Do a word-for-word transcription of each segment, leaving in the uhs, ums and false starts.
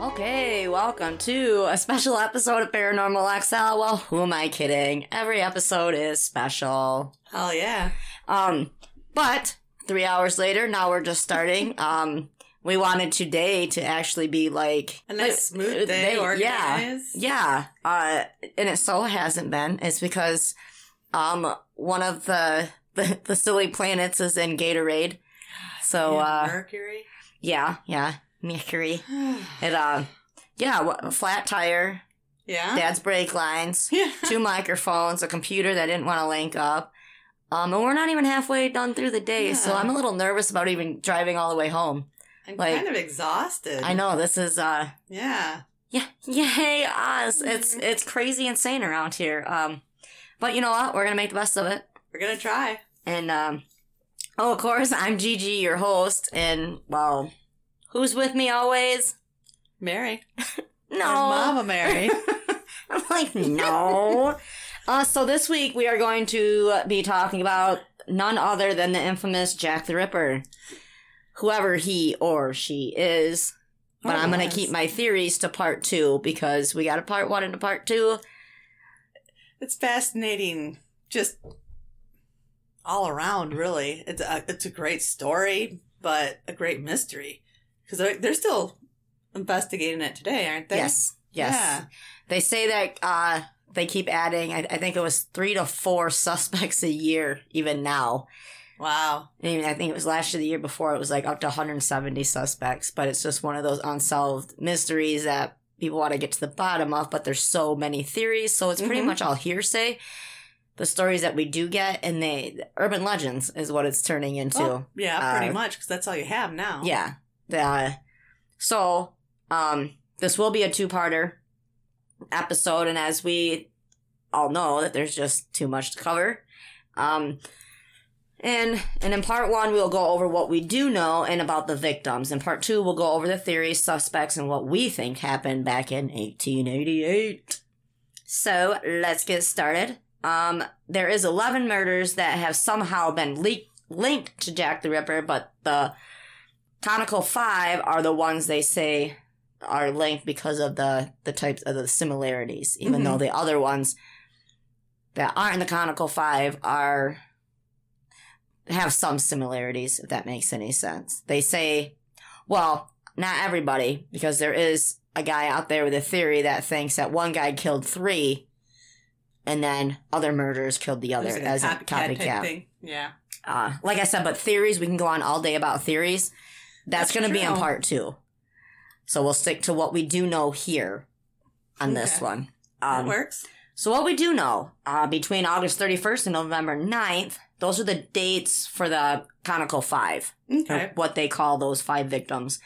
Okay, welcome to a special episode of Paranormal X L. Well, who am I kidding? Every episode is special. Hell yeah. Um, but three hours later, now we're just starting. um, we wanted today to actually be like a nice like, smooth day, they, organized. Yeah, yeah. Uh, and it so hasn't been. It's because um one of the the, the silly planets is in Gatorade. So yeah, uh, Mercury. Yeah, yeah. Mercury. It, uh, yeah, flat tire. Yeah. Dad's brake lines. Yeah. Two microphones, a computer that didn't want to link up. Um, and we're not even halfway done through the day, yeah. So I'm a little nervous about even driving all the way home. I'm like, kind of exhausted. I know, this is, uh... Yeah. Yeah. Yay, us. Mm-hmm. It's, it's crazy insane around here. Um, but you know what? We're gonna make the best of it. We're gonna try. And, um, oh, of course, I'm Gigi, your host, and, well... Who's with me always? Mary. No. Mama Mary. I'm like, no. uh, so this week we are going to be talking about none other than the infamous Jack the Ripper. Whoever he or she is. But oh, I'm going to keep my theories to part two because we got a part one and a part two. It's fascinating. Just all around, really. It's a, it's a great story, but a great mystery. Because they're still investigating it today, aren't they? Yes, yes. Yeah. They say that uh, they keep adding, I, I think it was three to four suspects a year, even now. Wow. And I think it was last year, the year before, it was like up to one hundred seventy suspects. But it's just one of those unsolved mysteries that people want to get to the bottom of, but there's so many theories. So it's pretty mm-hmm. much all hearsay. The stories that we do get, and they, urban legends is what it's turning into. Oh, yeah, pretty uh, much, because that's all you have now. Yeah. Uh, so, um, this will be a two-parter episode, and as we all know, that there's just too much to cover. Um, and, and in part one, we'll go over what we do know and about the victims. In part two, we'll go over the theories, suspects, and what we think happened back in eighteen eighty-eight. So, let's get started. Um, there is eleven murders that have somehow been le- linked to Jack the Ripper, but the... Conical five are the ones they say are linked because of the, the types of the similarities, even mm-hmm. though the other ones that aren't in the Conical five are have some similarities, if that makes any sense. They say, well, not everybody, because there is a guy out there with a theory that thinks that one guy killed three and then other murderers killed the other as a copycat. copycat. Thing. Yeah. Uh, like I said, but theories, we can go on all day about theories. That's, That's going to be in part two. So we'll stick to what we do know here on okay. this one. Um, that works. So what we do know, uh, between August thirty-first and November ninth, those are the dates for the Conical Five. Okay. What they call those five victims.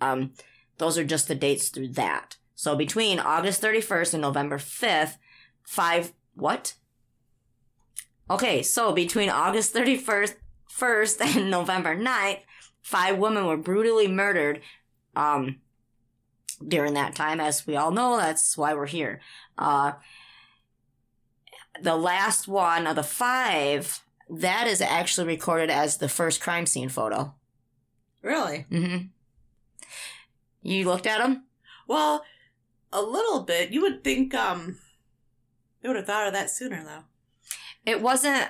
Um, those are just the dates through that. So between August thirty-first and November fifth, five, what? Okay, so between August thirty-first first and November ninth, five women were brutally murdered um, during that time. As we all know, that's why we're here. Uh, the last one of the five, that is actually recorded as the first crime scene photo. Really? Mm-hmm. You looked at them? Well, a little bit. You would think, um, you would have thought of that sooner, though. It wasn't,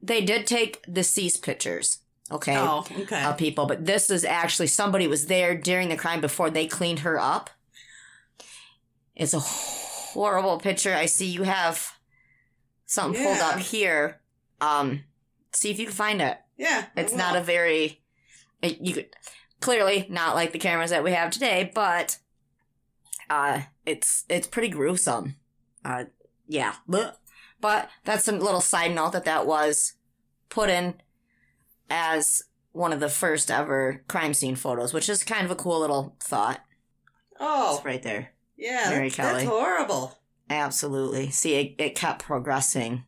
they did take deceased pictures. Okay. Oh, okay. Of people, but this is actually somebody was there during the crime before they cleaned her up. It's a horrible picture. I see you have something yeah. pulled up here. Um, see if you can find it. Yeah. It's not a very. It, you could clearly not like the cameras that we have today, but uh, it's it's pretty gruesome. Uh, yeah. But that's a little side note that that was put in. As one of the first ever crime scene photos, which is kind of a cool little thought. Oh. It's right there. Yeah. Mary Kelly. That's horrible. Absolutely. See, it, it kept progressing.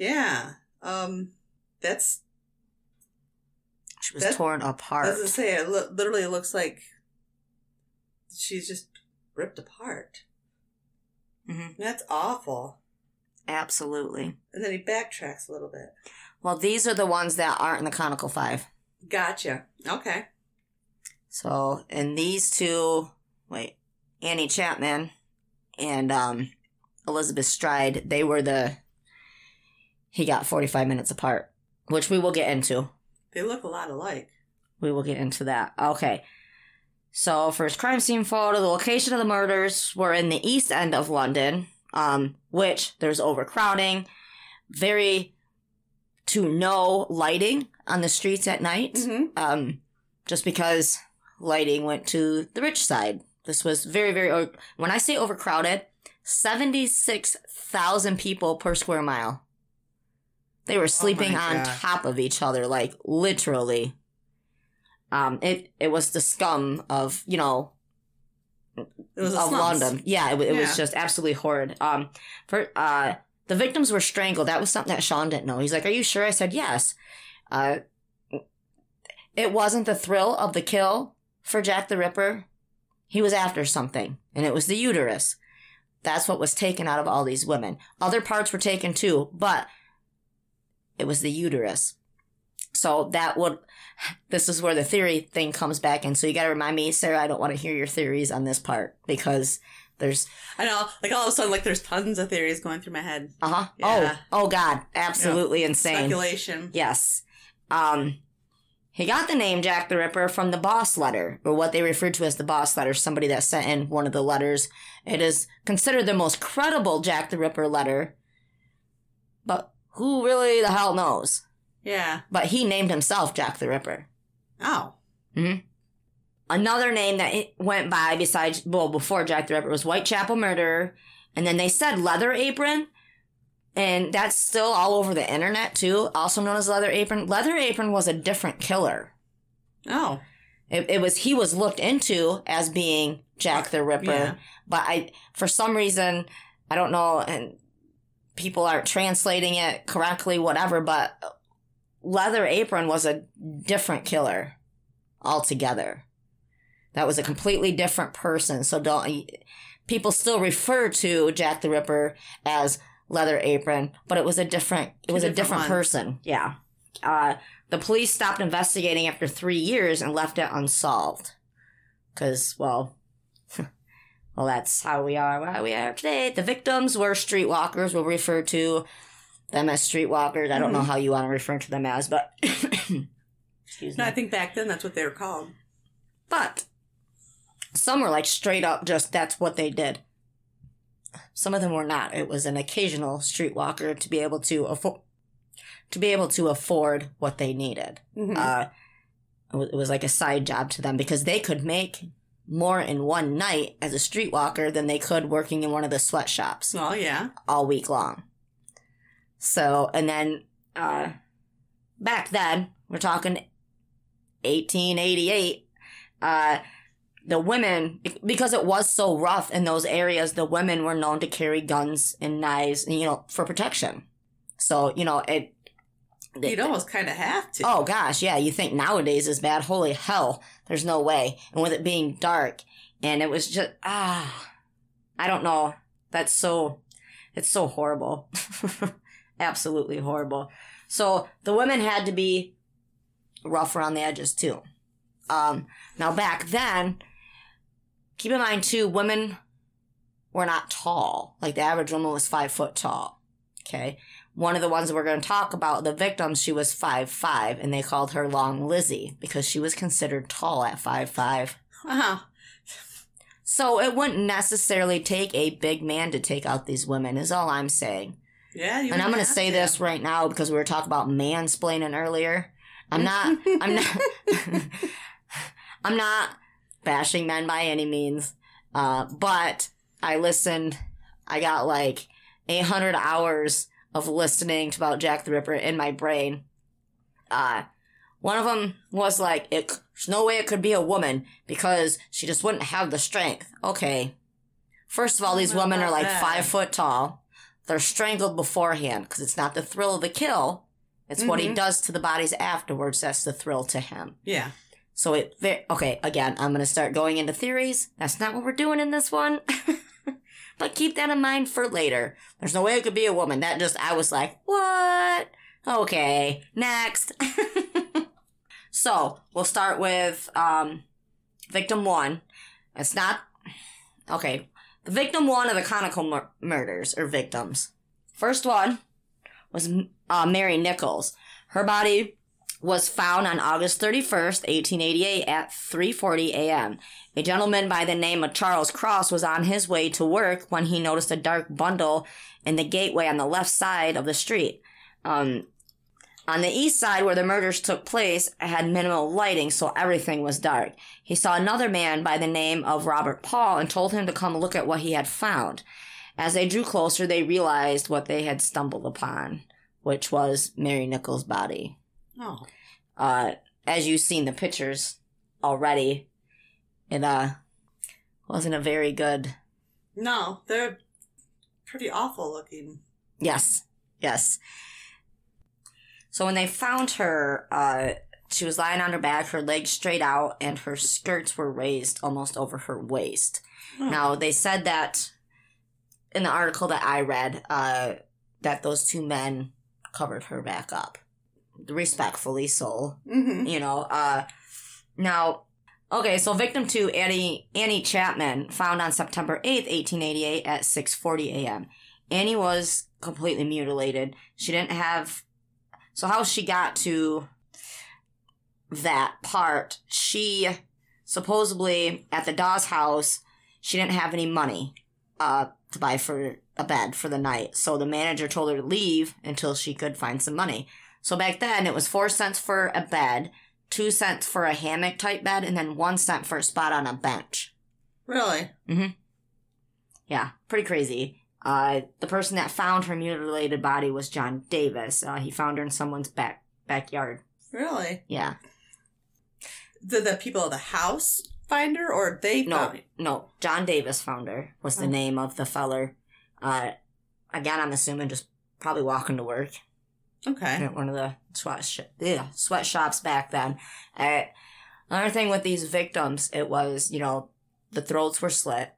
Yeah. Um, that's... She was that, torn apart. I was going to say, it lo- literally looks like she's just ripped apart. Mm-hmm. That's awful. Absolutely. And then he backtracks a little bit. Well, these are the ones that aren't in the Conical Five. Gotcha. Okay. So, and these two... Wait. Annie Chapman and um, Elizabeth Stride, they were the... He got forty-five minutes apart, which we will get into. They look a lot alike. We will get into that. Okay. So, first crime scene photo, the location of the murders were in the east end of London, um, which there's overcrowding, very to no lighting on the streets at night, mm-hmm. um, just because lighting went to the rich side. This was very, very... When I say overcrowded, seventy-six thousand people per square mile. They were sleeping oh on God. top of each other, like, literally. Um, it, it was the scum of, you know, it was of London. Yeah, it, it yeah. was just absolutely horrid. Um, for, uh, the victims were strangled. That was something that Sean didn't know. He's like, "Are you sure?" I said, "Yes." Uh, it wasn't the thrill of the kill for Jack the Ripper. He was after something, and it was the uterus. That's what was taken out of all these women. Other parts were taken too, but... It was the uterus. So that would, this is where the theory thing comes back in. So you got to remind me, Sarah, I don't want to hear your theories on this part because there's. I know, like all of a sudden, like there's tons of theories going through my head. Uh-huh. Yeah. Oh, oh God. Absolutely yeah. insane. Speculation. Yes. Um, he got the name Jack the Ripper from the boss letter, or what they referred to as the boss letter, somebody that sent in one of the letters. It is considered the most credible Jack the Ripper letter, but who really the hell knows? Yeah. But he named himself Jack the Ripper. Oh. Mm-hmm. Another name that it went by besides, well, before Jack the Ripper was Whitechapel Murderer. And then they said Leather Apron. And that's still all over the internet, too. Also known as Leather Apron. Leather Apron was a different killer. Oh. It, it was, he was looked into as being Jack the Ripper. Yeah. But I, for some reason, I don't know, and people aren't translating it correctly, whatever, but Leather Apron was a different killer altogether. That was a completely different person. So don't, people still refer to Jack the Ripper as Leather Apron, but it was a different, it was a different, different person. Yeah. Uh, the police stopped investigating after three years and left it unsolved. Cause, well, Well, that's how we are, why we are today. The victims were streetwalkers. We'll refer to them as streetwalkers. I don't mm-hmm. know how you want to refer to them as, but... Excuse no, me. I think back then that's what they were called. But some were like straight up just that's what they did. Some of them were not. It was an occasional streetwalker to be able to afford to be able to afford what they needed. Mm-hmm. Uh, it, was, it was like a side job to them because they could make more in one night as a streetwalker than they could working in one of the sweatshops. Oh, yeah. All week long. So, and then, uh, back then, we're talking eighteen eighty-eight, uh, the women, because it was so rough in those areas, the women were known to carry guns and knives, you know, for protection. So, you know, it... You'd almost kind of have to. Oh, gosh, yeah. You think nowadays is bad. Holy hell. There's no way. And with it being dark, and it was just, ah, I don't know. That's so, it's so horrible. Absolutely horrible. So the women had to be rough around the edges, too. Um, now, back then, keep in mind, too, women were not tall. Like, the average woman was five foot tall. Okay. One of the ones that we're going to talk about, the victim, she was five foot five, and they called her Long Lizzie because she was considered tall at five foot five. Wow. So it wouldn't necessarily take a big man to take out these women, is all I'm saying. Yeah, you and I'm going to say to. this right now because we were talking about mansplaining earlier. I'm not, I'm not, I'm not bashing men by any means, uh, but I listened, I got like eight hundred hours of listening to about Jack the Ripper in my brain. Uh, one of them was like, it, there's no way it could be a woman because she just wouldn't have the strength. Okay. First of all, these women are like that. five foot tall. They're strangled beforehand because it's not the thrill of the kill. It's mm-hmm. what he does to the bodies afterwards. That's the thrill to him. Yeah. So it, okay, again, I'm going to start going into theories. That's not what we're doing in this one. But keep that in mind for later. There's no way it could be a woman. That just, I was like, what? Okay, next. So we'll start with um, victim one. It's not, okay, the victim one of the conical mur- murders or victims. First one was uh, Mary Nichols. Her body was found on August thirty-first, eighteen eighty-eight at three forty a.m. A gentleman by the name of Charles Cross was on his way to work when he noticed a dark bundle in the gateway on the left side of the street. Um, on the east side where the murders took place, I had minimal lighting, so everything was dark. He saw another man by the name of Robert Paul and told him to come look at what he had found. As they drew closer, they realized what they had stumbled upon, which was Mary Nichols' body. Oh. Uh, as you've seen the pictures already, it uh, wasn't a very good... No, they're pretty awful looking. Yes, yes. So when they found her, uh, she was lying on her back, her legs straight out, and her skirts were raised almost over her waist. Oh. Now, they said that in the article that I read, uh, that those two men covered her back up. Respectfully so. Mm-hmm. You know, uh, now, okay, so victim two, Annie, Annie Chapman, found on September eighth, eighteen eighty-eight at six forty a.m. Annie was completely mutilated. She didn't have, so how she got to that part, she supposedly at the Dawes house, she didn't have any money, uh, to buy for a bed for the night. So the manager told her to leave until she could find some money. So back then, it was four cents for a bed, two cents for a hammock-type bed, and then one cent for a spot on a bench. Really? Mm-hmm. Yeah, pretty crazy. Uh, the person that found her mutilated body was John Davis. Uh, he found her in someone's back backyard. Really? Yeah. Did the people of the house find her, or they no, found her? No, John Davis found her, was the oh. name of the feller. Uh, again, I'm assuming just probably walking to work. Okay. One of the sweat sh- yeah, sweatshops back then. Uh, another thing with these victims, it was, you know, the throats were slit.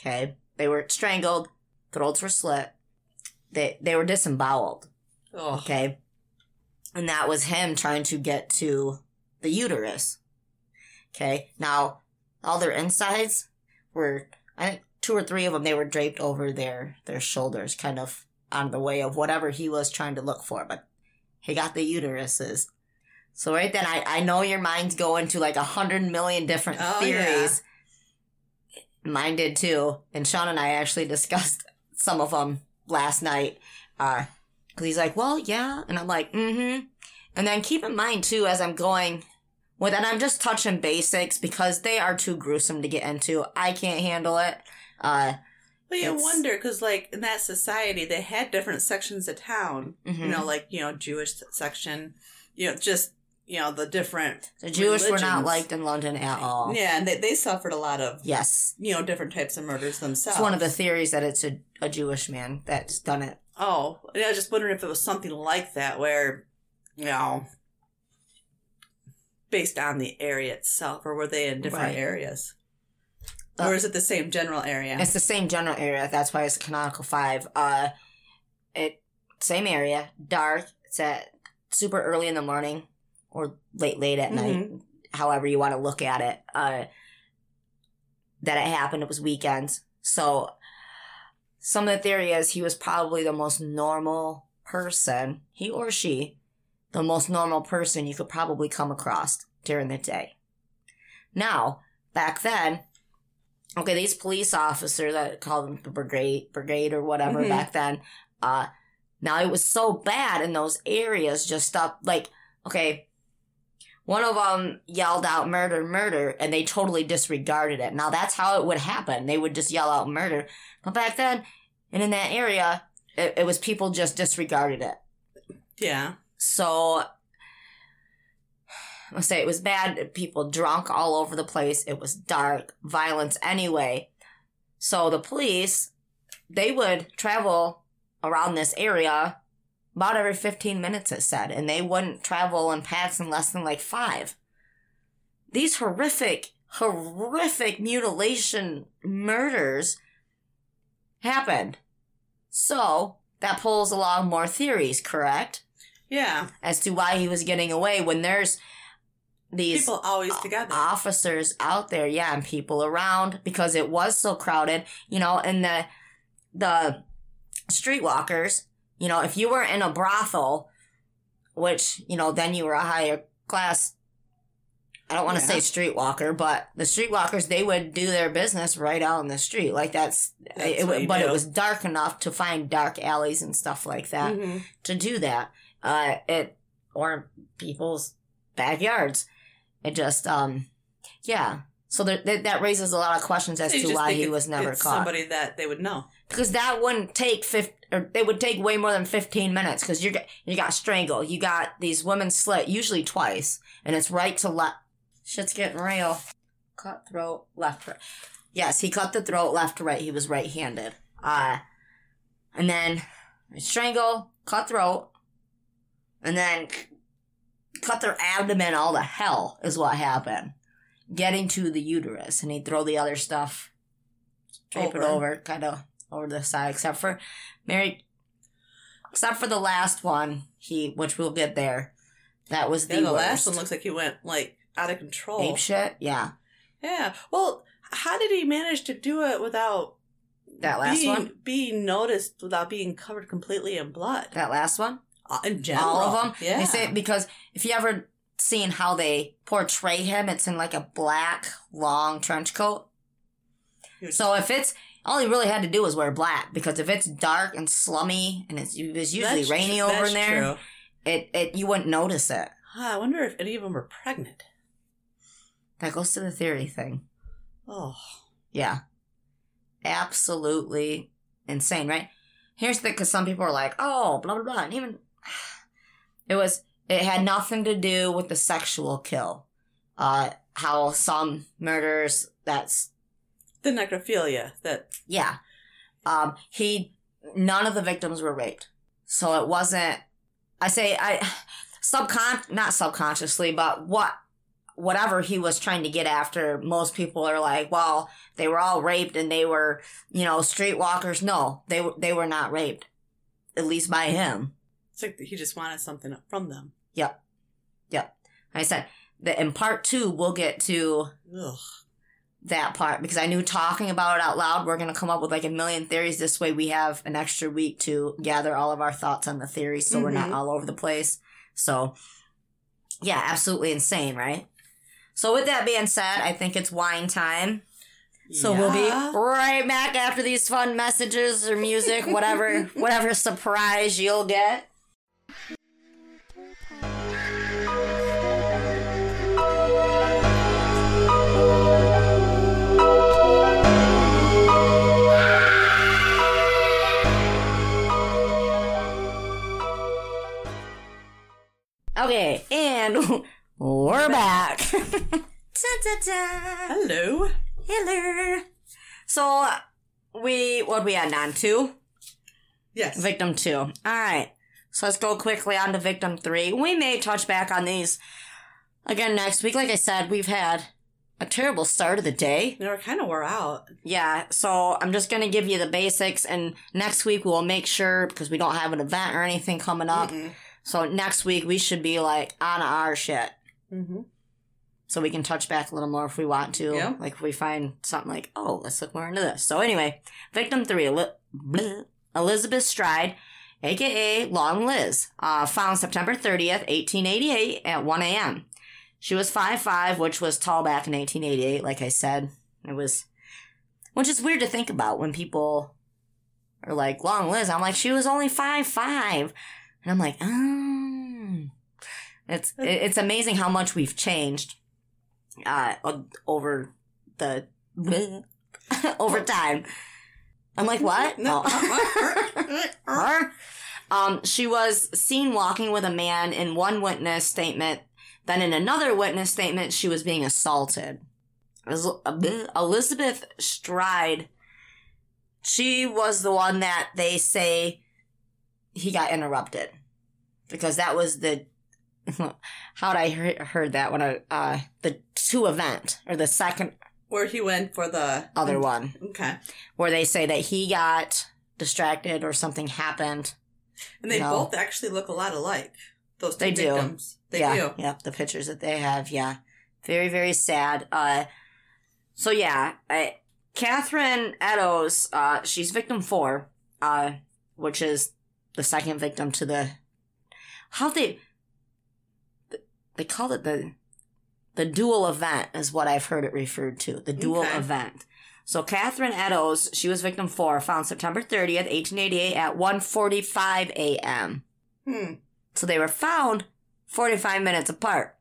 Okay. They were strangled. Throats were slit. They, they were disemboweled. Ugh. Okay. And that was him trying to get to the uterus. Okay. Now, all their insides were, I think two or three of them, they were draped over their, their shoulders, kind of on the way of whatever he was trying to look for, but he got the uteruses. So right then, I, I know your mind's going to like a hundred million different oh, theories. Yeah. Mine did too. And Sean and I actually discussed some of them last night. Uh, cause he's like, well, yeah. And I'm like, mm-hmm. And then keep in mind too, as I'm going with, and I'm just touching basics because they are too gruesome to get into. I can't handle it. Uh, Well, you it's, wonder, because, like, in that society, they had different sections of town. Mm-hmm. You know, like, you know, Jewish section. You know, just, you know, the different The Jewish religions. Were not liked in London at all. Yeah, and they, they suffered a lot of, yes, you know, different types of murders themselves. It's one of the theories that it's a, a Jewish man that's done it. Oh, and I was just wondering if it was something like that where, you know, based on the area itself, or were they in different right. areas? Uh, or is it the same general area? It's the same general area. That's why it's Canonical five. Uh, it same area, dark. It's at super early in the morning or late, late at mm-hmm. night, however you want to look at it. Uh, that it happened. It was weekends. So some of the theory is he was probably the most normal person, he or she, the most normal person you could probably come across during the day. Now, back then... Okay, these police officers, I called them the brigade, brigade or whatever mm-hmm. back then. Uh, now it was so bad in those areas, just up, like, okay, one of them yelled out murder, murder, and they totally disregarded it. Now that's how it would happen. They would just yell out murder. But back then, and in that area, it, it was people just disregarded it. Yeah. So, I'll say it was bad. People drunk all over the place. It was dark, violence anyway. So the police, they would travel around this area about every fifteen minutes, it said, and they wouldn't travel in paths in less than like five. These horrific, horrific mutilation murders happened. So that pulls along more theories, correct? Yeah. As to why he was getting away when there's these people always together, officers out there, yeah, and people around, because it was so crowded, you know, and the the streetwalkers, you know, if you were in a brothel, which, you know, then you were a higher class, I don't want to yeah. say streetwalker, but the streetwalkers, they would do their business right out in the street. Like that's, that's it, but do. It was dark enough to find dark alleys and stuff like that mm-hmm. to do that. Uh, it, or people's backyards. It just, um, yeah. So there, th- that raises a lot of questions as so to why he was never it's caught. Somebody that they would know, because that wouldn't take fifty, or it would take way more than fifteen minutes. Because you you got strangled, you got these women slit usually twice, and it's right to left. Shit's getting real. Cut throat left. Right. Yes, he cut the throat left to right. He was right-handed. Uh, and then strangle, cut throat, and then cut their abdomen. All the hell is what happened. Getting to the uterus, and he'd throw the other stuff, drape it over, kind of over the side, except for Mary, except for the last one, he, which we'll get there. That was the, yeah, the worst. Last one looks like he went, like, out of control. Ape shit, yeah. Yeah, well, how did he manage to do it without that last being, one? Being noticed, without being covered completely in blood? That last one? Uh, in general. All of them? Yeah. They say, because if you ever seen how they portray him, it's in like a black long trench coat. So if it's, all he really had to do was wear black, because if it's dark and slummy and it's, it was usually that's, rainy over in there, true. It it you wouldn't notice it. Huh, I wonder if any of them were pregnant. That goes to the theory thing. Oh yeah, absolutely insane, right? Here's the, because some people are like, oh, blah blah blah, and even it was. It had nothing to do with the sexual kill. Uh, how some murders, that's... The necrophilia, that... Yeah. Um, he... None of the victims were raped. So it wasn't... I say, I... Subcon... Not subconsciously, but what... Whatever he was trying to get after, most people are like, well, they were all raped and they were, you know, streetwalkers. No, they were, they were not raped. At least by him. It's like he just wanted something from them. Yep. Yep. Like I said, the, in part two, we'll get to Ugh. that part, because I knew talking about it out loud, we're going to come up with like a million theories. This way we have an extra week to gather all of our thoughts on the theories, so mm-hmm. we're not all over the place. So, yeah, absolutely insane, right? So with that being said, I think it's wine time. So yeah. We'll be right back after these fun messages or music, whatever, whatever surprise you'll get. Okay, and we're back. Hello. Hello. So, we, what we on, on two? Yes. Victim two. All right. So let's go quickly on to victim three. We may touch back on these again next week. Like I said, we've had a terrible start of the day. They were kind of wore out. Yeah. So I'm just going to give you the basics, and next week we'll make sure, because we don't have an event or anything coming up. Mm-mm. So next week we should be like on our shit. Mm-hmm. So we can touch back a little more if we want to. Yeah. Like if we find something like, oh, let's look more into this. So anyway, victim three, Elizabeth Stride, a k a. Long Liz, uh, found September thirtieth, eighteen eighty-eight at one a.m. She was five foot five, which was tall back in eighteen eighty-eight, like I said. It was, which is weird to think about when people are like, Long Liz. I'm like, she was only five foot five. And I'm like, oh. It's, it's amazing how much we've changed. Uh, over the over time, I'm like, what? No. Oh. um, she was seen walking with a man in one witness statement. Then in another witness statement, she was being assaulted. Elizabeth Stride. She was the one that they say he got interrupted. Because that was the... How'd I he- heard that when I... Uh, the two event, or the second... Where he went for the... Other one. Okay. Where they say that he got distracted or something happened. And they you know. both actually look a lot alike. Those two they victims. Do. They yeah. do. Yep. Yeah. The pictures that they have, yeah. Very, very sad. Uh, so, yeah. I, Catherine Eddowes, uh, she's victim four, uh, which is the second victim to the... How they... They called it the... The dual event is what I've heard it referred to. The dual okay. event. So Catherine Eddowes, she was victim four, found September thirtieth, eighteen eighty-eight at one forty-five a.m. Hmm. So they were found forty-five minutes apart.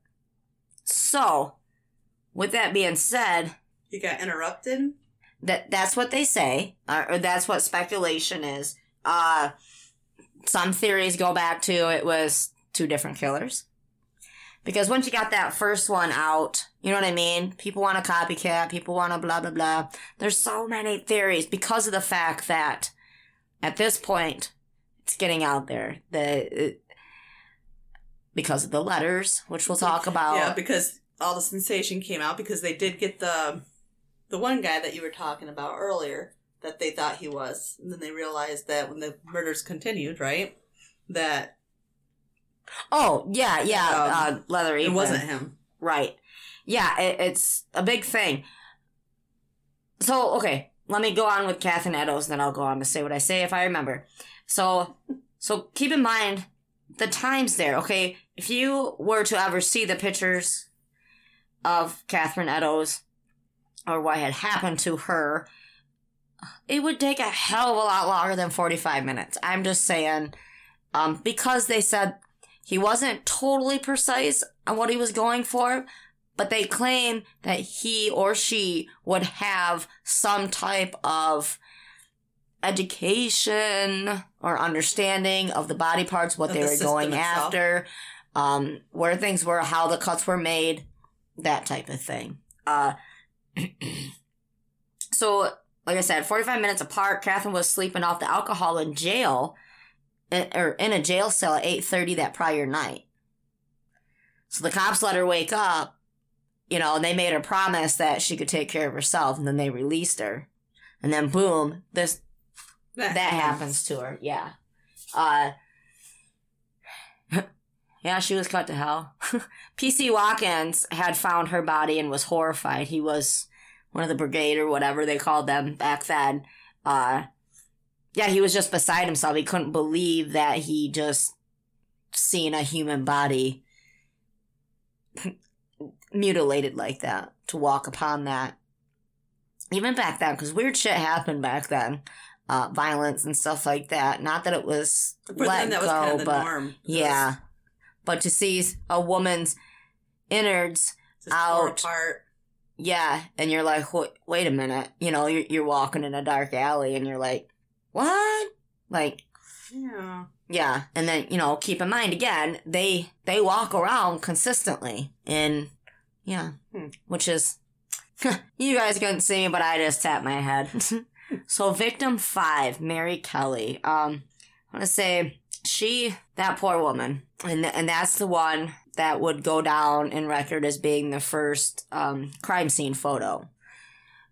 So, with that being said... You got interrupted? That That's what they say. Uh, or that's what speculation is. Uh, some theories go back to it was two different killers. Because once you got that first one out, you know what I mean? People want a copycat. People want a blah, blah, blah. There's so many theories because of the fact that at this point, it's getting out there. The it, Because of the letters, which we'll talk about. Yeah, because all the sensation came out because they did get the the one guy that you were talking about earlier that they thought he was. And then they realized that when the murders continued, right, that... Oh, yeah, yeah, um, uh, Leather Apron. It wasn't him. Right. Yeah, it, it's a big thing. So, okay, let me go on with Catherine Eddowes, then I'll go on to say what I say if I remember. So, so keep in mind the times there, okay? If you were to ever see the pictures of Catherine Eddowes or what had happened to her, it would take a hell of a lot longer than forty-five minutes. I'm just saying, um, because they said... He wasn't totally precise on what he was going for, but they claim that he or she would have some type of education or understanding of the body parts, what they were going after, um, where things were, how the cuts were made, that type of thing. Uh, so, like I said, forty-five minutes apart, Catherine was sleeping off the alcohol in jail, or in a jail cell at eight thirty that prior night. So the cops let her wake up, you know, and they made her promise that she could take care of herself, and then they released her. And then, boom, this that, that happens to her, yeah. Uh, yeah, she was cut to hell. P C Watkins had found her body and was horrified. He was one of the brigade or whatever they called them back then, uh... Yeah, he was just beside himself. He couldn't believe that he just seen a human body mutilated like that, to walk upon that. Even back then, because weird shit happened back then. Uh, violence and stuff like that. Not that it was For let them, that go, was kind of the but norm. Yeah. Was... But to see a woman's innards just out. Apart. Yeah, and you're like, wait, wait a minute. You know, you're, you're walking in a dark alley and you're like, what? Like, yeah. Yeah. And then, you know, keep in mind, again, they they walk around consistently. And, yeah, hmm. which is, you guys couldn't see me, but I just tapped my head. So victim five, Mary Kelly. Um, I want to say she, that poor woman, and, th- and that's the one that would go down in record as being the first um, crime scene photo.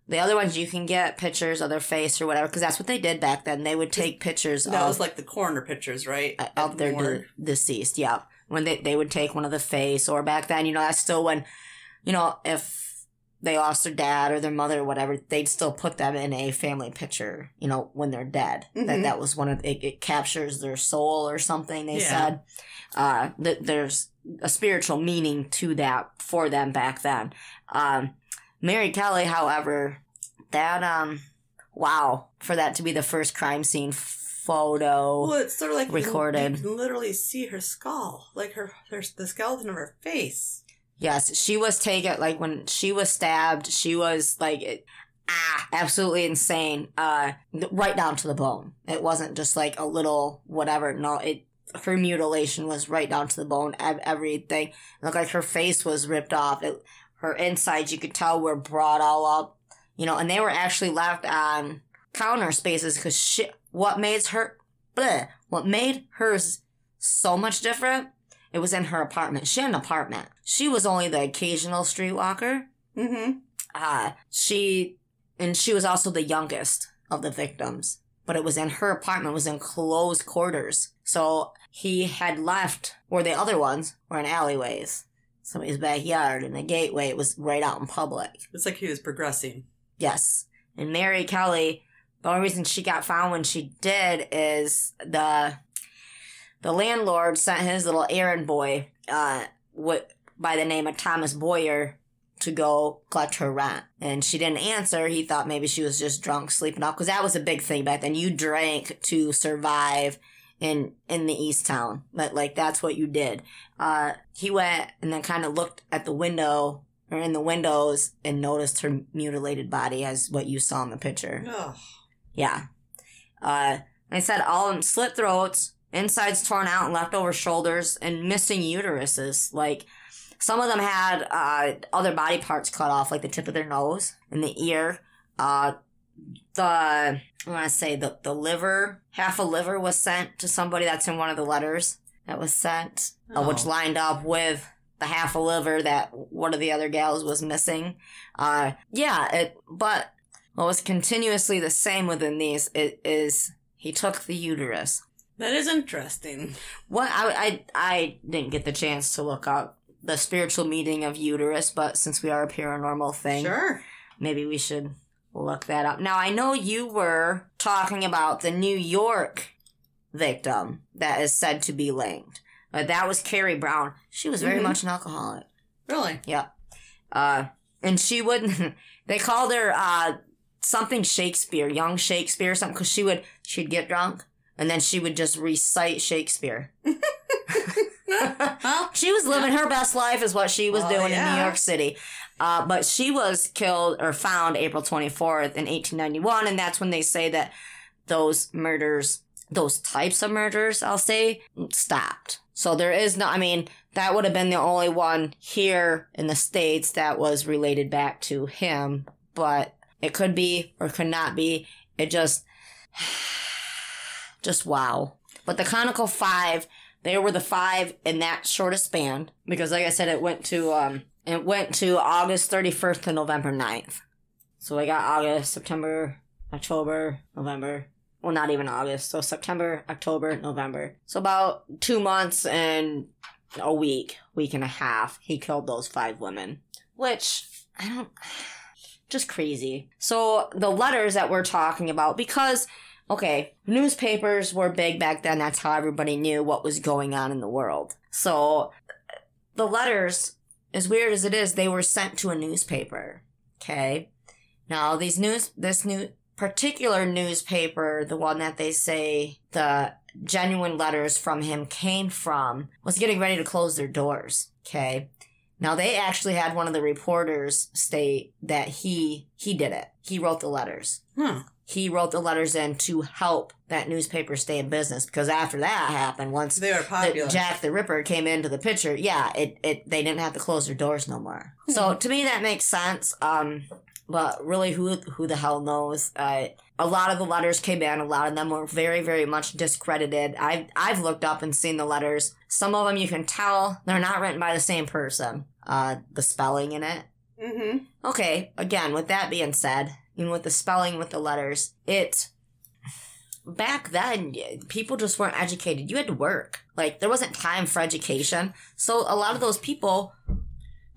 The other ones, you can get pictures of their face or whatever, because that's what they did back then. They would take pictures that of... That was like the coroner pictures, right? Uh, of their de- deceased, yeah. When they, they would take one of the face, or back then, you know, that's still when, you know, if they lost their dad or their mother or whatever, they'd still put them in a family picture, you know, when they're dead. Mm-hmm. That that was one of... It, it captures their soul or something, they yeah. said. Uh, th- there's a spiritual meaning to that for them back then. Um... Mary Kelly, however, that, um, wow, for that to be the first crime scene photo recorded. Well, it's sort of like recorded. You can literally see her skull, like her, her, the skeleton of her face. Yes, she was taken, like, when she was stabbed, she was, like, it, ah, absolutely insane, uh, right down to the bone. It wasn't just, like, a little whatever, no, it, her mutilation was right down to the bone, everything. It looked like her face was ripped off, it... Her insides, you could tell, were brought all up, you know, and they were actually left on counter spaces because she, what made her, But what made hers so much different, it was in her apartment. She had an apartment. She was only the occasional streetwalker. Mm-hmm. Uh, she, and she was also the youngest of the victims. But it was in her apartment. It was in closed quarters. So he had left where the other ones were in alleyways. Somebody's backyard and the gateway. It was right out in public. It's like he was progressing. Yes. And Mary Kelly, the only reason she got found when she did is the the landlord sent his little errand boy uh, what, by the name of Thomas Boyer to go collect her rent. And she didn't answer. He thought maybe she was just drunk, sleeping off. Because that was a big thing back then. You drank to survive in in the East Town. But, like, that's what you did. Uh, he went and then kind of looked at the window or in the windows and noticed her mutilated body as what you saw in the picture. Ugh. Yeah. Uh, I said all of them slit throats, insides torn out and leftover shoulders, and missing uteruses. Like, some of them had uh, other body parts cut off, like the tip of their nose and the ear. Uh, the, I want to say the, the liver, half a liver was sent to somebody. That's in one of the letters that was sent, oh. uh, which lined up with the half a liver that one of the other gals was missing. Uh, yeah, it, but... What was continuously the same within these is, is he took the uterus. That is interesting. What I, I I didn't get the chance to look up the spiritual meaning of uterus, but since we are a paranormal thing, sure, maybe we should look that up. Now, I know you were talking about the New York victim that is said to be linked, but that was Carrie Brown. She was very mm-hmm. much an alcoholic. Really? Yeah. Uh, and she wouldn't... They called her... Uh, something Shakespeare, young Shakespeare or something, because she would, she'd get drunk, and then she would just recite Shakespeare. Huh? She was living her best life is what she was well, doing yeah. in New York City. Uh, but she was killed or found April twenty-fourth in eighteen ninety-one, and that's when they say that those murders, those types of murders, I'll say, stopped. So there is no, I mean, that would have been the only one here in the States that was related back to him, but... It could be or could not be. It just, just wow. But the conical five, they were the five in that shortest span because, like I said, it went to um, it went to August thirty-first to November ninth. So we got August, September, October, November. Well, not even August. So September, October, November. So about two months and a week, week and a half, he killed those five women. Which I don't. Just crazy. So the letters that we're talking about, because, okay, newspapers were big back then. That's how everybody knew what was going on in the world. So the letters, as weird as it is, they were sent to a newspaper. Okay. Now these news, this new particular newspaper, the one that they say the genuine letters from him came from, was getting ready to close their doors. Okay. Now, they actually had one of the reporters state that he he did it. He wrote the letters. Hmm. He wrote the letters in to help that newspaper stay in business. Because after that happened, once they were popular. The Jack the Ripper came into the picture, yeah, it, it they didn't have to close their doors no more. Hmm. So, to me, that makes sense. Um, but really, who who the hell knows? Uh, a lot of the letters came in. A lot of them were very, very much discredited. I've, I've looked up and seen the letters. Some of them you can tell they're not written by the same person. Uh, the spelling in it. Mm-hmm. Okay, again, with that being said, even with the spelling, with the letters, it... Back then, people just weren't educated. You had to work. Like, there wasn't time for education. So, a lot of those people, yeah,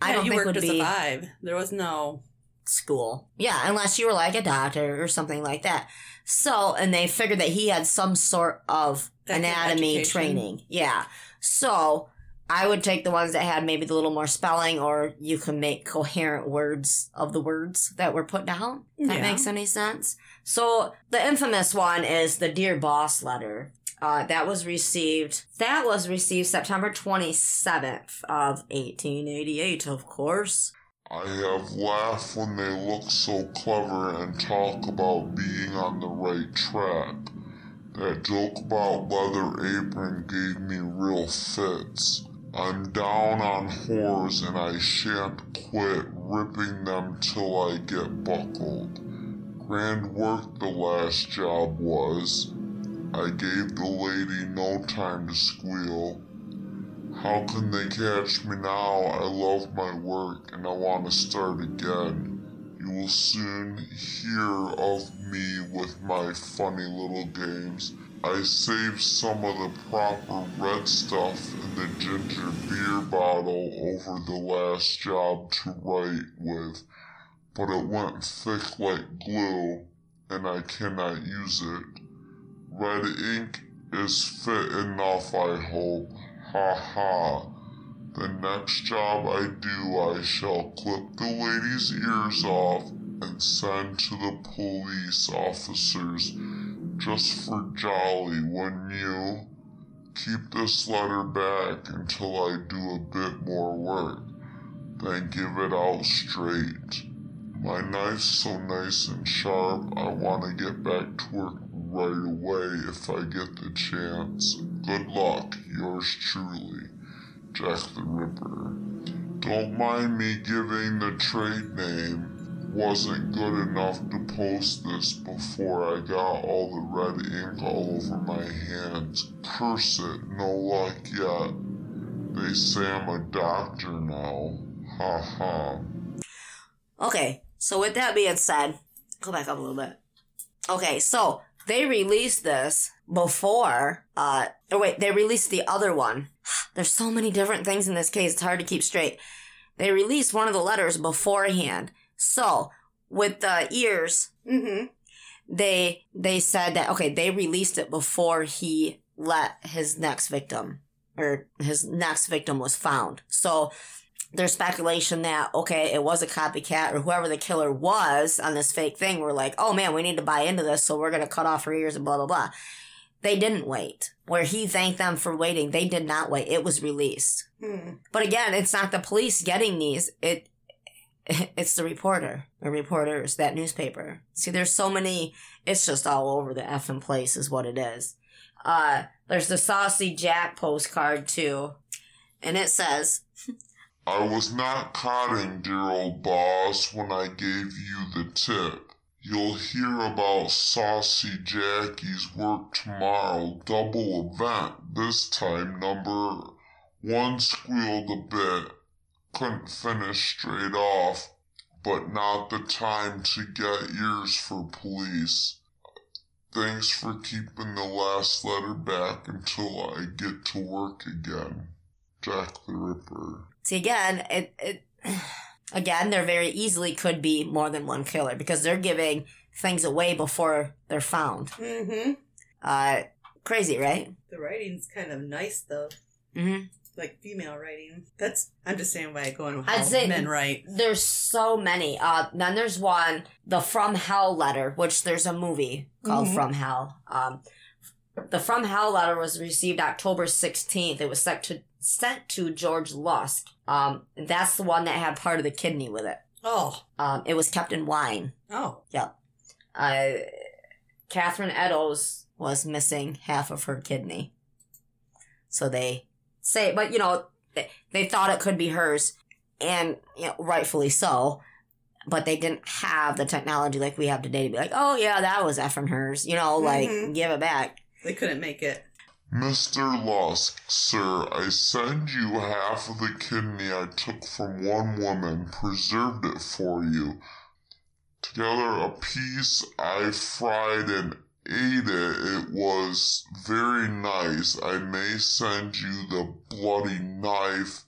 I don't think would be... you worked to survive. There was no... School. Yeah, unless you were, like, a doctor or something like that. So, and they figured that he had some sort of that anatomy training. Yeah. So... I would take the ones that had maybe the little more spelling, or you can make coherent words of the words that were put down. If yeah. that makes any sense. So the infamous one is the Dear Boss letter. Uh, that was received, that was received September twenty-seventh of eighteen eighty-eight, of course. I have laughed when they look so clever and talk about being on the right track. That joke about Leather Apron gave me real fits. I'm down on whores and I shan't quit ripping them till I get buckled. Grand work the last job was. I gave the lady no time to squeal. How can they catch me now? I love my work and I want to start again. You will soon hear of me with my funny little games. I saved some of the proper red stuff in the ginger beer bottle over the last job to write with, but it went thick like glue and I cannot use it. Red ink is fit enough, I hope. Ha ha. The next job I do, I shall clip the lady's ears off and send to the police officers just for jolly, wouldn't you? Keep this letter back until I do a bit more work, then give it out straight. My knife's so nice and sharp, I want to get back to work right away if I get the chance. Good luck, yours truly, Jack the Ripper. Don't mind me giving the trade name. Wasn't good enough to post this before I got all the red ink all over my hands. Curse it, no luck yet. They say I'm a doctor now. Ha ha. Okay, so with that being said, go back up a little bit. Okay, so they released this before, uh, or wait, they released the other one. There's so many different things in this case, it's hard to keep straight. They released one of the letters beforehand. So, with the ears, mm-hmm, they, they said that, okay, they released it before he let his next victim, or his next victim was found. So, there's speculation that, okay, it was a copycat, or whoever the killer was on this fake thing were like, oh man, we need to buy into this, so we're going to cut off her ears and blah, blah, blah. They didn't wait. Where he thanked them for waiting, they did not wait. It was released. Hmm. But again, it's not the police getting these. It, it's the reporter, or reporters, that newspaper. See, there's so many, it's just all over the effing place is what it is. Uh, there's the Saucy Jack postcard too. And it says, I was not codding, dear old boss, when I gave you the tip. You'll hear about Saucy Jackie's work tomorrow. Double event. This time, number one squealed a bit. Couldn't finish straight off. But not the time to get ears for police. Thanks for keeping the last letter back until I get to work again. Jack the Ripper. See, again, it, it, again, there very easily could be more than one killer because they're giving things away before they're found. Mm-hmm. Uh, crazy, right? The writing's kind of nice, though. Mm-hmm. Like female writing. That's, I'm just saying why I go into how I'd say men write. There's so many. Uh, then there's one, the From Hell letter, which there's a movie called mm-hmm. From Hell. Um, the From Hell letter was received October sixteenth. It was sent to, sent to George Lusk. Um, that's the one that had part of the kidney with it. Oh. Um, it was kept in wine. Oh. Yep. Uh, Catherine Eddowes was missing half of her kidney. So they say, but you know, they, they thought it could be hers, and you know, rightfully so, but they didn't have the technology like we have today to be like, oh yeah, that was effing hers, you know, like, mm-hmm. give it back. They couldn't make it. Mister Lusk, sir, I send you half of the kidney I took from one woman, preserved it for you. Together a piece, I fried and ate it. It was very nice. I may send you the bloody knife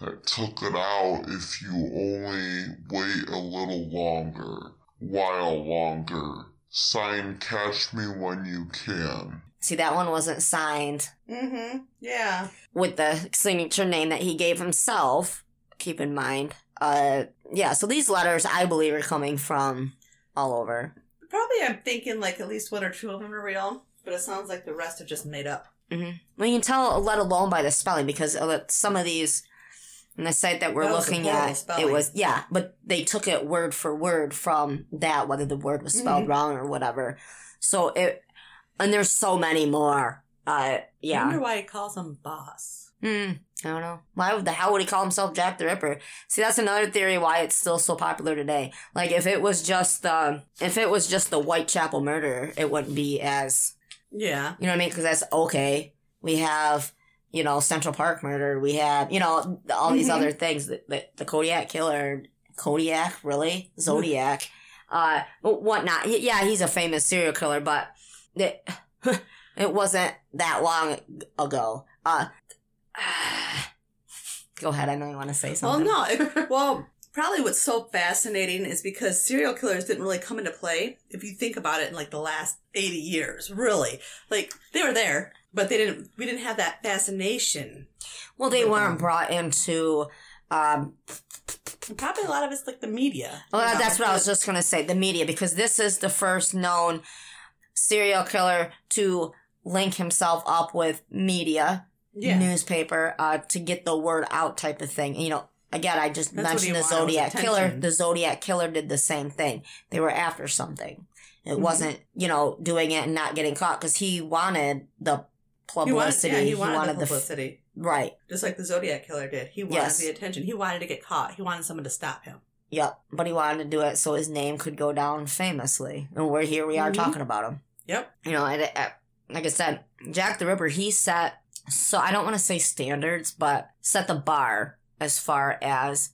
that took it out if you only wait a little longer. While longer. Sign, catch me when you can. See, that one wasn't signed. Mm-hmm. Yeah. With the signature name that he gave himself, keep in mind. Uh, yeah, so these letters, I believe, are coming from all over. Probably I'm thinking, like, at least one or two of them are real, but it sounds like the rest are just made up. Mm-hmm. Well, you can tell, let alone by the spelling, because some of these, in the site that we're that looking at, spelling. It was, yeah, but they took it word for word from that, whether the word was spelled mm-hmm. wrong or whatever. So it... And there's so many more. Uh, yeah. I wonder why he calls him boss. Hmm. I don't know. Why would the hell would he call himself Jack the Ripper? See, that's another theory why it's still so popular today. Like, if it was just the, if it was just the Whitechapel murder, it wouldn't be as Yeah. You know what I mean? Because that's okay. We have, you know, Central Park murder. We have, you know, all these mm-hmm. other things. The, the, the Kodiak killer. Kodiak, really? Zodiac. uh, whatnot. Yeah, he's a famous serial killer, but it, it wasn't that long ago. Uh, go ahead. I know you want to say something. Well, no. It, well, probably what's so fascinating is because serial killers didn't really come into play, if you think about it, in like the last eighty years, really. Like, they were there, but they didn't, we didn't have that fascination. Well, they weren't them. brought into, um, probably a lot of it's like the media. Well, that's what I was just going to say, the media, because this is the first known serial killer to link himself up with media, yeah. newspaper, uh, to get the word out type of thing. You know, again, I just that's mentioned the Zodiac Killer. The Zodiac Killer did the same thing. They were after something. It mm-hmm. wasn't, you know, doing it and not getting caught because he wanted the publicity. He wanted, yeah, he wanted, he wanted the publicity. The f- Right. Just like the Zodiac Killer did. He wanted yes. the attention. He wanted to get caught. He wanted someone to stop him. Yep. But he wanted to do it so his name could go down famously. And we're here we are mm-hmm. talking about him. Yep. You know, I, I, like I said, Jack the Ripper, he set, so I don't want to say standards, but set the bar as far as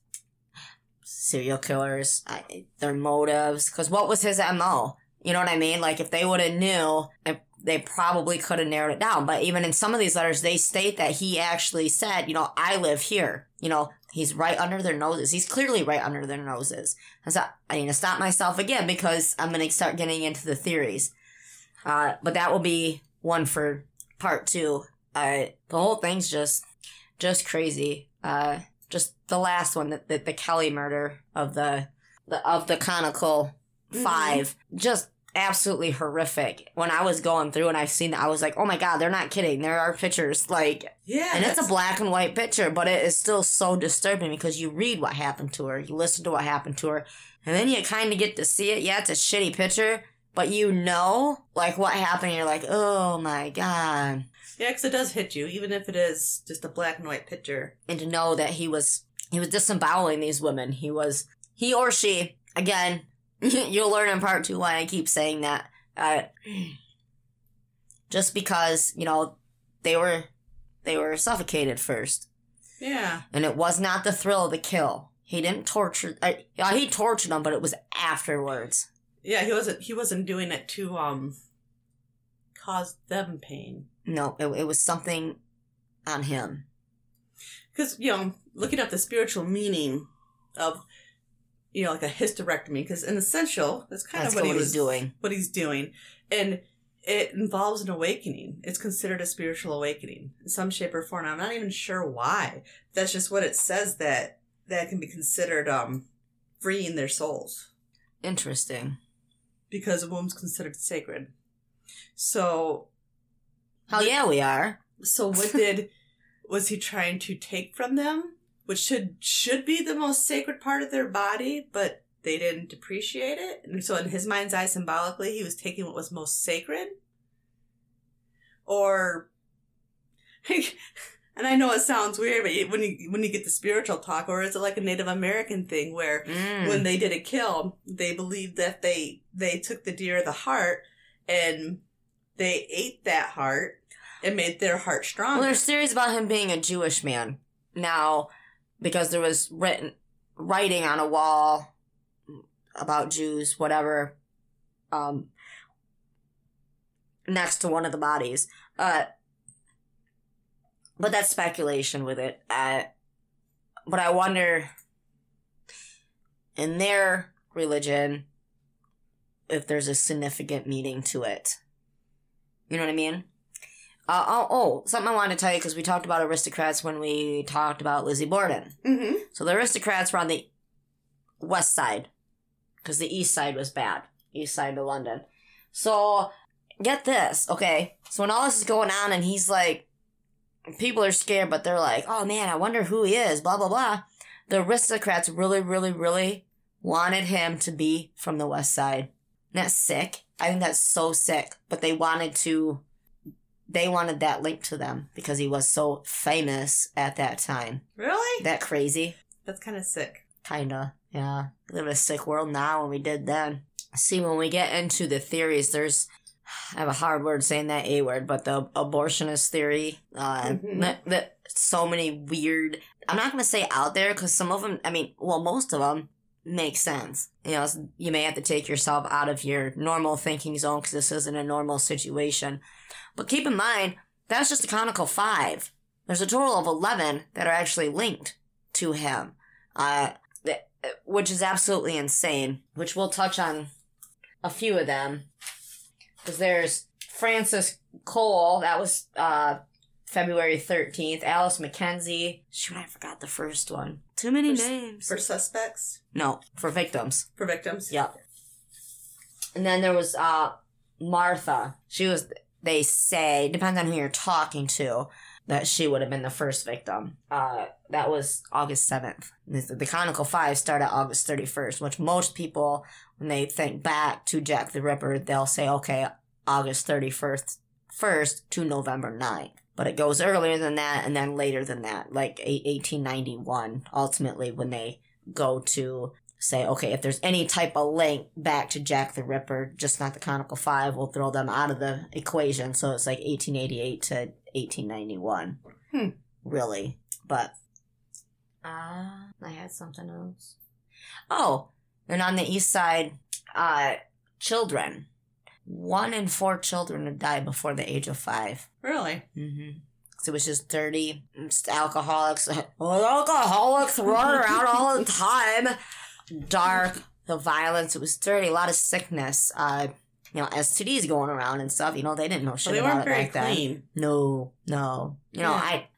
serial killers, I, their motives. Because what was his M O? You know what I mean? Like, if they would have knew... If, they probably could have narrowed it down. But even in some of these letters, they state that he actually said, you know, I live here. You know, he's right under their noses. He's clearly right under their noses. I, said, I need to stop myself again because I'm going to start getting into the theories. Uh, but that will be one for part two. Uh, the whole thing's just just crazy. Uh, just the last one, the, the, the Kelly murder of the, the of the Conical Five. Mm-hmm. Just... absolutely horrific. When I was going through and I've seen that, I was like, oh my God, they're not kidding. There are pictures. Like, yeah, and it's a black and white picture, but it is still so disturbing because you read what happened to her, you listen to what happened to her, and then you kind of get to see it. Yeah, it's a shitty picture, but you know, like, what happened. You're like, oh my God. Yeah, because it does hit you, even if it is just a black and white picture. And to know that he was, he was disemboweling these women. He was, he or she, again, you'll learn in part two why I keep saying that. Uh, just because, you know, they were they were suffocated first. Yeah. And it was not the thrill of the kill. He didn't torture. Uh, he tortured them, but it was afterwards. Yeah, he wasn't. He wasn't doing it to um cause them pain. No, it, it was something on him. Because, you know, looking up the spiritual meaning of. You know, like a hysterectomy, because in essential, that's kind that's of what, what he was doing. What he's doing, and it involves an awakening. It's considered a spiritual awakening in some shape or form. I'm not even sure why. That's just what it says that that can be considered um, freeing their souls. Interesting, because a womb's considered sacred. So, hell yeah, we are. So, what did was he trying to take from them? Which should should be the most sacred part of their body, but they didn't appreciate it. And so in his mind's eye, symbolically, he was taking what was most sacred. Or, and I know it sounds weird, but when you when you get the spiritual talk, or is it like a Native American thing where mm. when they did a kill, they believed that they, they took the deer, the heart, and they ate that heart and made their heart stronger. Well, there's theories about him being a Jewish man. Now... because there was written writing on a wall about Jews, whatever, um, next to one of the bodies. Uh, but that's speculation with it. Uh, but I wonder, in their religion, if there's a significant meaning to it. You know what I mean? Uh, oh, oh, something I wanted to tell you because we talked about aristocrats when we talked about Lizzie Borden. Mm-hmm. So the aristocrats were on the west side because the east side was bad. East side of London. So get this, okay? So when all this is going on and he's like, people are scared, but they're like, oh man, I wonder who he is, blah, blah, blah. The aristocrats really, really, really wanted him to be from the west side. And that's sick. I think that's so sick. But they wanted to... They wanted that link to them because he was so famous at that time. Really? That crazy? That's kind of sick. Kind of, yeah. We live in a sick world now, and we did then. See, when we get into the theories, there's I have a hard word saying that A word, but the abortionist theory, uh, mm-hmm. that, that so many weird, I'm not going to say out there because some of them, I mean, well, most of them make sense. You know, you may have to take yourself out of your normal thinking zone because this isn't a normal situation. But keep in mind, that's just a canonical five. There's a total of eleven that are actually linked to him, uh, which is absolutely insane, which we'll touch on a few of them. Because there's Francis Cole, that was uh, February thirteenth. Alice McKenzie. Shoot, I forgot the first one. Too many for, names. For suspects? No, for victims. For victims? Yep. And then there was uh, Martha. She was, they say, depends on who you're talking to, that she would have been the first victim. Uh, that was August seventh. The, the canonical five started August thirty-first, which most people, when they think back to Jack the Ripper, they'll say, okay, August thirty-first first to November ninth. But it goes earlier than that and then later than that, like eighteen ninety-one, ultimately, when they go to say, okay, if there's any type of link back to Jack the Ripper, just not the canonical five, we'll throw them out of the equation. So it's like eighteen eighty-eight to eighteen ninety-one, hmm. really. But uh, I had something else. Oh, and on the east side, uh, children. One in four children would die before the age of five. Really? Mm-hmm. So it was just dirty alcoholics. Well, alcoholics run around all the time. Dark, the violence. It was dirty. A lot of sickness. Uh, you know, S T Ds going around and stuff. You know, they didn't know shit well, they about weren't it very like clean. That. No, no. You know, yeah. I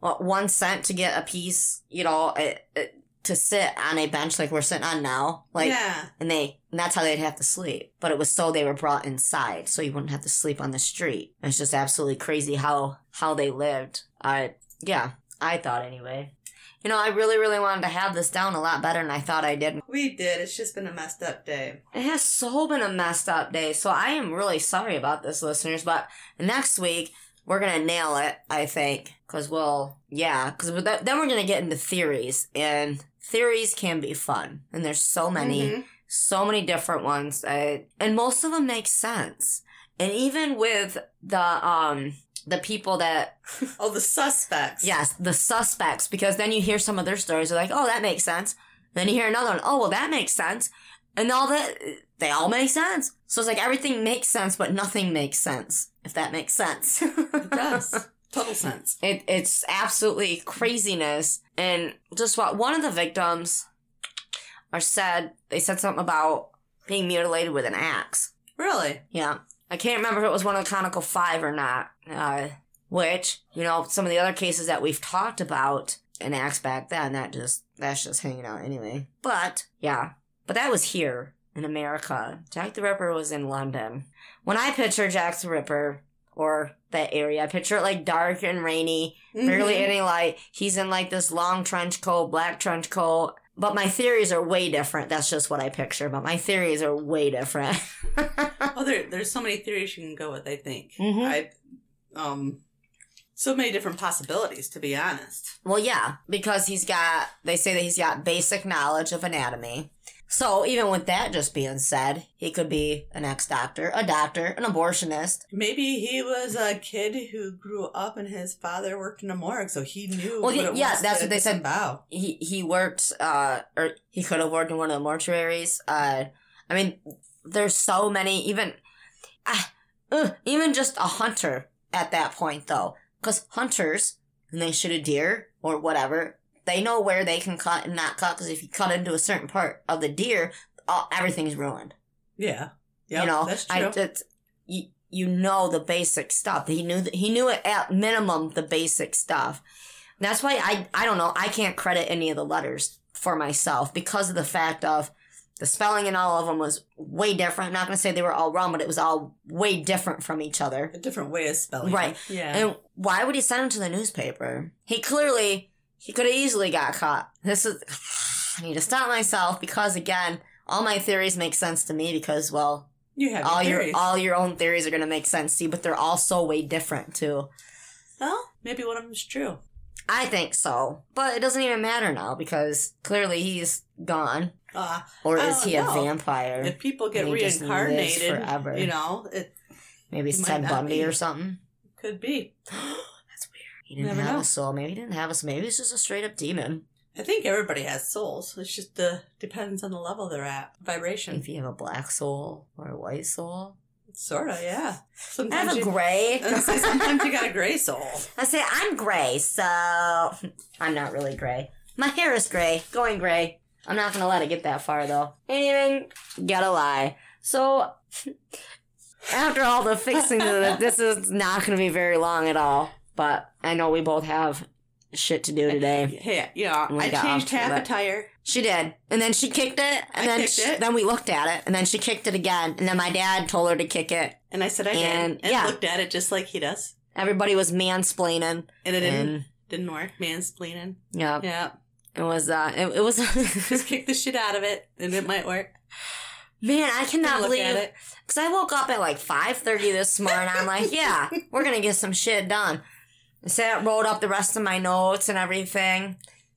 well, one cent to get a piece. You know, it, it, to sit on a bench like we're sitting on now. Like, yeah. And they, and that's how they'd have to sleep. But it was so they were brought inside, so you wouldn't have to sleep on the street. And it's just absolutely crazy how, how they lived. I, yeah, I thought anyway. You know, I really, really wanted to have this down a lot better than I thought I did. We did. It's just been a messed up day. It has so been a messed up day. So I am really sorry about this, listeners. But next week, we're going to nail it, I think. Because we'll, yeah. Because then we're going to get into theories. And theories can be fun. And there's so many, mm-hmm. so many different ones. I, and most of them make sense. And even with the, um... the people that... oh, the suspects. Yes, the suspects. Because then you hear some of their stories. They're like, oh, that makes sense. Then you hear another one. Oh, well, that makes sense. And all that... they all make sense. So it's like everything makes sense, but nothing makes sense. If that makes sense. It does. Total sense. It, it's absolutely craziness. And just what... one of the victims are said... they said something about being mutilated with an axe. Really? Yeah. I can't remember if it was one of the canonical five or not. Uh, which, you know, some of the other cases that we've talked about in Axe back then, that just, that's just hanging out anyway. But, yeah. But that was here in America. Jack the Ripper was in London. When I picture Jack the Ripper, or that area, I picture it like dark and rainy, mm-hmm. barely any light. He's in like this long trench coat, black trench coat. But my theories are way different. That's just what I picture. But my theories are way different. oh, there, there's so many theories you can go with, I think. Mm-hmm. I Um, so many different possibilities, to be honest. Well, yeah, because he's got, they say that he's got basic knowledge of anatomy. So even with that just being said, he could be an ex-doctor, a doctor, an abortionist. Maybe he was a kid who grew up and his father worked in a morgue, so he knew well, what he, it yeah, was. Yeah, that's what they said. Bow. He, he worked, uh, or he could have worked in one of the mortuaries. Uh, I mean, there's so many, even, uh, uh, even just a hunter. At that point, though, because hunters, when they shoot a deer or whatever, they know where they can cut and not cut, because if you cut into a certain part of the deer, all, everything's ruined. Yeah. Yeah, you know, that's true. I, it's, you, you know the basic stuff. He knew that, he knew it at minimum the basic stuff. And that's why I, I don't know, I can't credit any of the letters for myself, because of the fact of the spelling in all of them was way different. I'm not going to say they were all wrong, but it was all way different from each other. A different way of spelling. Right. Yeah. And why would he send them to the newspaper? He clearly, he could have easily got caught. This is, I need to stop myself because, again, all my theories make sense to me because, well, you have all your, your all your own theories are going to make sense to you, but they're all so way different, too. Well, maybe one of them is true. I think so. But it doesn't even matter now because clearly he's gone. Uh, or is he know. a vampire? If people get reincarnated, forever. You know, it, Maybe it's Ted Bundy be. or something. Could be. That's weird. He didn't Never have know. a soul. Maybe he didn't have a soul. Maybe he's just a straight up demon. I think everybody has souls. It's just the depends on the level they're at. Vibration. If you have a black soul or a white soul. Sort of, yeah. Sometimes I have a you, gray. I say sometimes you got a gray soul. I say, I'm gray, so... I'm not really gray. My hair is gray. Going gray. I'm not going to let it get that far, though. Ain't even gotta lie. So... After all the fixing of it, this is not going to be very long at all. But I know we both have shit to do today. Yeah, yeah. I changed half a tire. She did. And then she kicked it. And I then kicked she, it. Then we looked at it. And then she kicked it again. And then my dad told her to kick it. And I said I and, did. And yeah. looked at it just like he does. Everybody was mansplaining. And it didn't, and, didn't work. Mansplaining. Yeah. Yeah. It was, uh, it, it was. Just kick the shit out of it. And it might work. Man, I cannot believe, because I woke up at like five thirty this morning, I'm like, yeah, we're going to get some shit done. So I wrote up the rest of my notes and everything.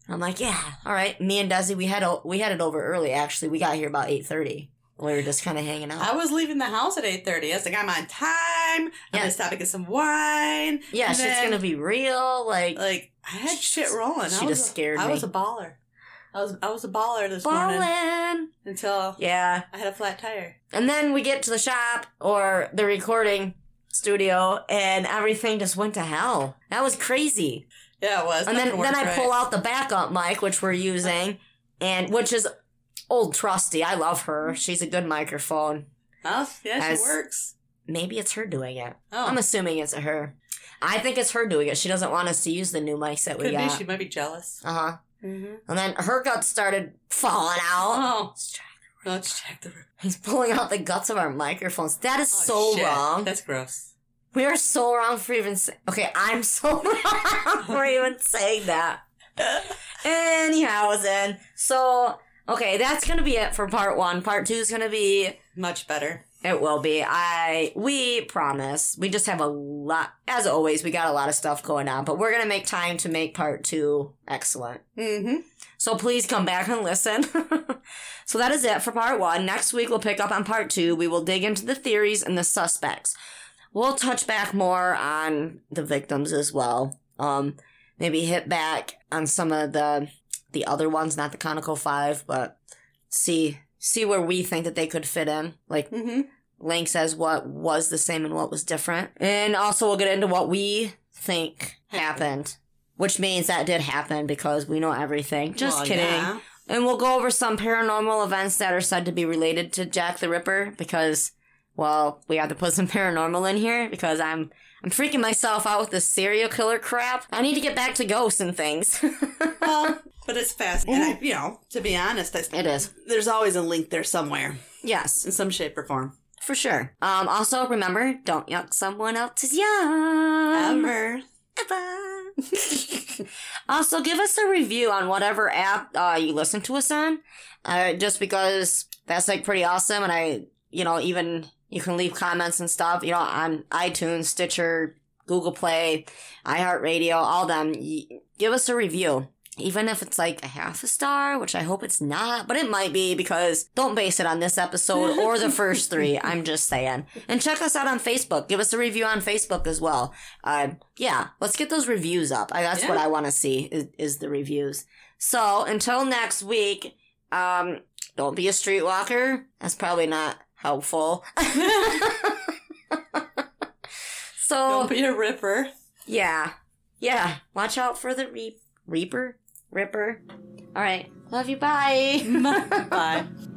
I'm like, yeah, all right. Me and Desi, we had we headed over early, actually. We got here about eight thirty. We were just kind of hanging out. I was leaving the house at eight thirty. I was like, I'm on time. I'm yeah. going to stop and get some wine. Yeah, shit's going to be real. Like, like I had shit rolling. She just scared me. I was a baller. I was I was a baller this Ballin'. morning until yeah I had a flat tire. And then we get to the shop or the recording studio, and everything just went to hell. That was crazy. Yeah, it was. And Nothing then then I right. pull out the backup mic, which we're using, and which is old trusty. I love her. She's a good microphone. Oh yeah, she works. Maybe it's her doing it. Oh. I'm assuming it's her. I think it's her doing it. She doesn't want us to use the new mics that Could we got. Be. She might be jealous. Uh huh. Mm-hmm. And then her guts started falling out. Oh. Let's check the room. Let's check the room. He's pulling out the guts of our microphones. That is oh, so shit. wrong. That's gross. We are so wrong for even saying... Okay, I'm so wrong for even saying that. Anyhow, then. So, okay, that's going to be it for part one. Part two is going to be... Much better. It will be. I we promise. We just have a lot, as always. We got a lot of stuff going on, but we're gonna make time to make part two excellent. Mm-hmm. So please come back and listen. So that is it for part one. Next week we'll pick up on part two. We will dig into the theories and the suspects. We'll touch back more on the victims as well. Um, maybe hit back on some of the the other ones, not the Conical Five, but see. See where we think that they could fit in. Like, mm-hmm. Link says what was the same and what was different. And also we'll get into what we think happened. Which means that did happen because we know everything. Just well, kidding. Yeah. And we'll go over some paranormal events that are said to be related to Jack the Ripper. Because, well, we have to put some paranormal in here. Because I'm I'm freaking myself out with this serial killer crap. I need to get back to ghosts and things. Well... But it's fascinating. And I, you know, to be honest, I, it is. There's always a link there somewhere. Yes. In some shape or form. For sure. Um, also, remember, don't yuck someone else's yum. Ever. Ever. Also, give us a review on whatever app uh, you listen to us on. Uh, just because that's, like, pretty awesome. And I, you know, even you can leave comments and stuff, you know, on iTunes, Stitcher, Google Play, iHeartRadio, all them. Give us a review. Even if it's like a half a star, which I hope it's not, but it might be because don't base it on this episode or the first three. I'm just saying. And check us out on Facebook. Give us a review on Facebook as well. Uh, yeah, let's get those reviews up. I, that's yeah. what I want to see is, is the reviews. So until next week, um, don't be a streetwalker. That's probably not helpful. So don't be a ripper. Yeah. Yeah. Watch out for the reap. Reaper? Ripper. All right. Love you. Bye. Bye.